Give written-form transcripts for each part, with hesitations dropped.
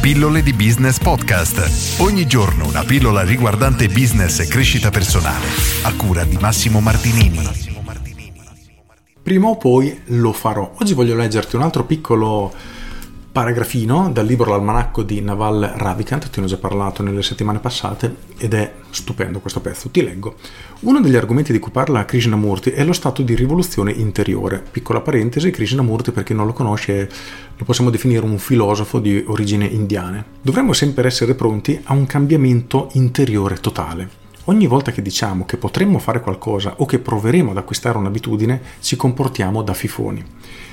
Pillole di Business Podcast. Ogni giorno una pillola riguardante business e crescita personale, a cura di Massimo Martinini. Prima o poi lo farò. Oggi voglio leggerti un altro piccolo paragrafino dal libro L'almanacco di Naval Ravikant, te ne ho già parlato nelle settimane passate ed è stupendo questo pezzo, ti leggo. Uno degli argomenti di cui parla Krishnamurti è lo stato di rivoluzione interiore. Piccola parentesi, Krishnamurti, per chi non lo conosce, lo possiamo definire un filosofo di origine indiana. Dovremmo sempre essere pronti a un cambiamento interiore totale. Ogni volta che diciamo che potremmo fare qualcosa o che proveremo ad acquistare un'abitudine, ci comportiamo da fifoni.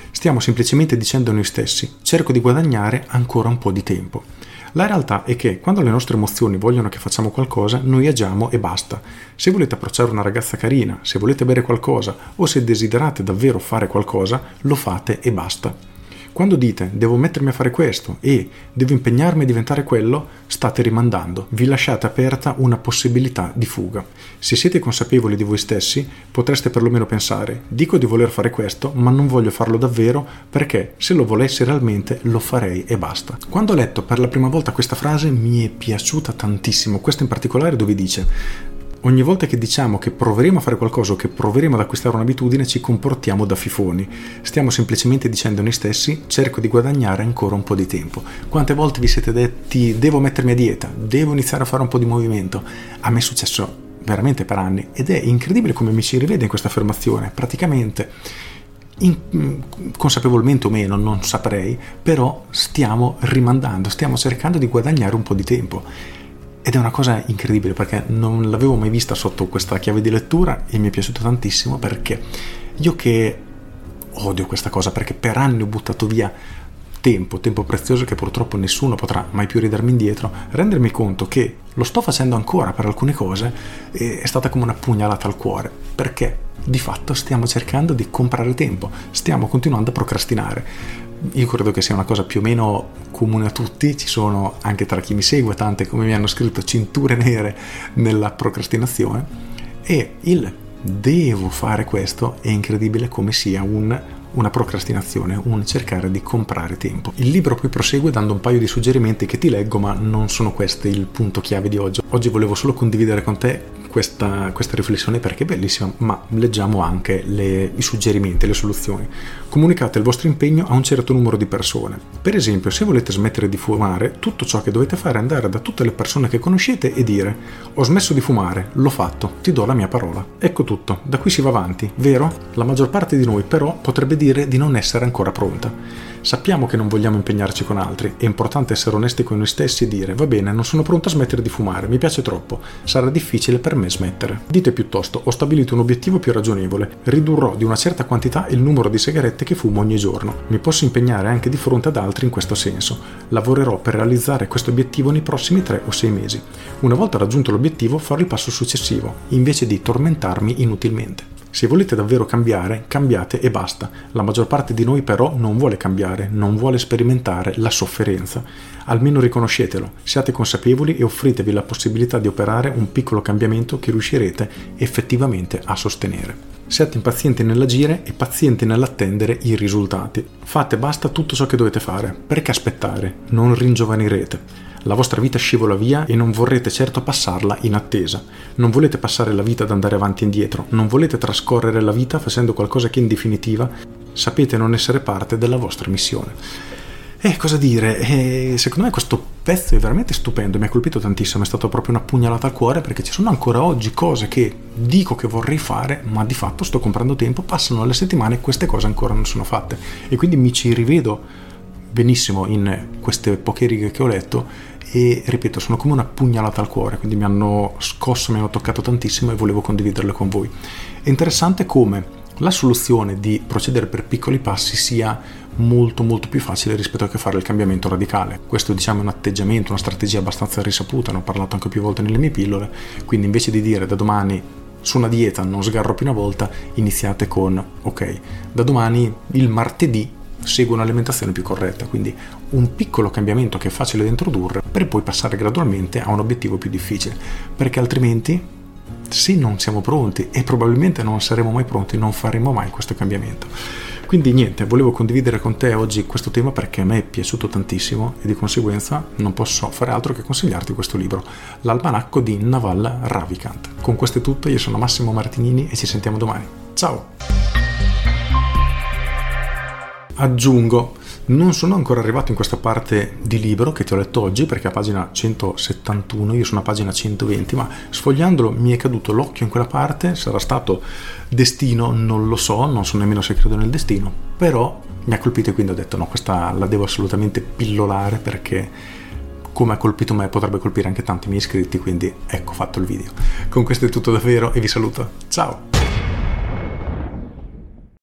Stiamo semplicemente dicendo a noi stessi: cerco di guadagnare ancora un po' di tempo. La realtà è che quando le nostre emozioni vogliono che facciamo qualcosa, noi agiamo e basta. Se volete approcciare una ragazza carina, se volete bere qualcosa o se desiderate davvero fare qualcosa, lo fate e basta. Quando dite devo mettermi a fare questo e devo impegnarmi a diventare quello, state rimandando, vi lasciate aperta una possibilità di fuga. Se siete consapevoli di voi stessi, potreste perlomeno pensare: dico di voler fare questo, ma non voglio farlo davvero, perché se lo volessi realmente lo farei e basta. Quando ho letto per la prima volta questa frase mi è piaciuta tantissimo, questa in particolare dove dice: ogni volta che diciamo che proveremo a fare qualcosa o che proveremo ad acquistare un'abitudine, ci comportiamo da fifoni. Stiamo semplicemente dicendo a noi stessi: cerco di guadagnare ancora un po' di tempo. Quante volte vi siete detti: devo mettermi a dieta, devo iniziare a fare un po' di movimento? A me è successo veramente per anni ed è incredibile come mi ci rivede in questa affermazione. Praticamente, consapevolmente o meno, non saprei, però stiamo rimandando, stiamo cercando di guadagnare un po' di tempo. Ed è una cosa incredibile, perché non l'avevo mai vista sotto questa chiave di lettura e mi è piaciuto tantissimo, perché io che odio questa cosa, perché per anni ho buttato via tempo prezioso che purtroppo nessuno potrà mai più ridarmi indietro, rendermi conto che lo sto facendo ancora per alcune cose è stata come una pugnalata al cuore, perché di fatto stiamo cercando di comprare tempo, stiamo continuando a procrastinare. Io credo che sia una cosa più o meno comune a tutti, ci sono anche tra chi mi segue tante, come mi hanno scritto, cinture nere nella procrastinazione, e il devo fare questo è incredibile come sia una procrastinazione, un cercare di comprare tempo. Il libro poi prosegue dando un paio di suggerimenti che ti leggo, ma non sono questo il punto chiave di oggi. Oggi volevo solo condividere con te questa riflessione perché è bellissima, ma leggiamo anche i suggerimenti, le soluzioni. Comunicate il vostro impegno a un certo numero di persone. Per esempio, se volete smettere di fumare, tutto ciò che dovete fare è andare da tutte le persone che conoscete e dire: ho smesso di fumare, l'ho fatto, ti do la mia parola. Ecco tutto, da qui si va avanti, vero? La maggior parte di noi però potrebbe dire di non essere ancora pronta. Sappiamo che non vogliamo impegnarci con altri, è importante essere onesti con noi stessi e dire: va bene, non sono pronto a smettere di fumare, mi piace troppo, sarà difficile per me smettere. Dite piuttosto: ho stabilito un obiettivo più ragionevole, ridurrò di una certa quantità il numero di sigarette che fumo ogni giorno, mi posso impegnare anche di fronte ad altri in questo senso, lavorerò per realizzare questo obiettivo nei prossimi 3 o 6 mesi. Una volta raggiunto l'obiettivo farò il passo successivo, invece di tormentarmi inutilmente. Se volete davvero cambiare, cambiate e basta. La maggior parte di noi però non vuole cambiare, non vuole sperimentare la sofferenza. Almeno riconoscetelo, siate consapevoli e offritevi la possibilità di operare un piccolo cambiamento che riuscirete effettivamente a sostenere. Siate impazienti nell'agire e pazienti nell'attendere i risultati. Fate e basta tutto ciò che dovete fare. Perché aspettare? Non ringiovanirete. La vostra vita scivola via e non vorrete certo passarla in attesa. Non volete passare la vita ad andare avanti e indietro. Non volete trascorrere la vita facendo qualcosa che in definitiva sapete non essere parte della vostra missione. Cosa dire? Secondo me questo pezzo è veramente stupendo, mi ha colpito tantissimo, è stata proprio una pugnalata al cuore, perché ci sono ancora oggi cose che dico che vorrei fare, ma di fatto sto comprando tempo, passano le settimane e queste cose ancora non sono fatte. E quindi mi ci rivedo benissimo in queste poche righe che ho letto e, ripeto, sono come una pugnalata al cuore, quindi mi hanno scosso, mi hanno toccato tantissimo e volevo condividerle con voi. È interessante come la soluzione di procedere per piccoli passi sia molto più facile rispetto a che fare il cambiamento radicale. Questo, diciamo, è un atteggiamento, una strategia abbastanza risaputa, ne ho parlato anche più volte nelle mie pillole, quindi invece di dire da domani su una dieta non sgarro più una volta, iniziate con ok, da domani il martedì seguo un'alimentazione più corretta, quindi un piccolo cambiamento che è facile da introdurre per poi passare gradualmente a un obiettivo più difficile, perché altrimenti, se non siamo pronti, e probabilmente non saremo mai pronti, non faremo mai questo cambiamento. Quindi niente, volevo condividere con te oggi questo tema perché a me è piaciuto tantissimo e di conseguenza non posso fare altro che consigliarti questo libro, L'almanacco di Naval Ravikant. Con questo è tutto, io sono Massimo Martinini e ci sentiamo domani. Ciao! Aggiungo, non sono ancora arrivato in questa parte di libro che ti ho letto oggi perché a pagina 171, io sono a pagina 120, ma sfogliandolo mi è caduto l'occhio in quella parte, sarà stato destino, non lo so, non so nemmeno se credo nel destino, però mi ha colpito e quindi ho detto no, questa la devo assolutamente pillolare perché come ha colpito me potrebbe colpire anche tanti miei iscritti, quindi ecco fatto il video. Con questo è tutto davvero e vi saluto, ciao!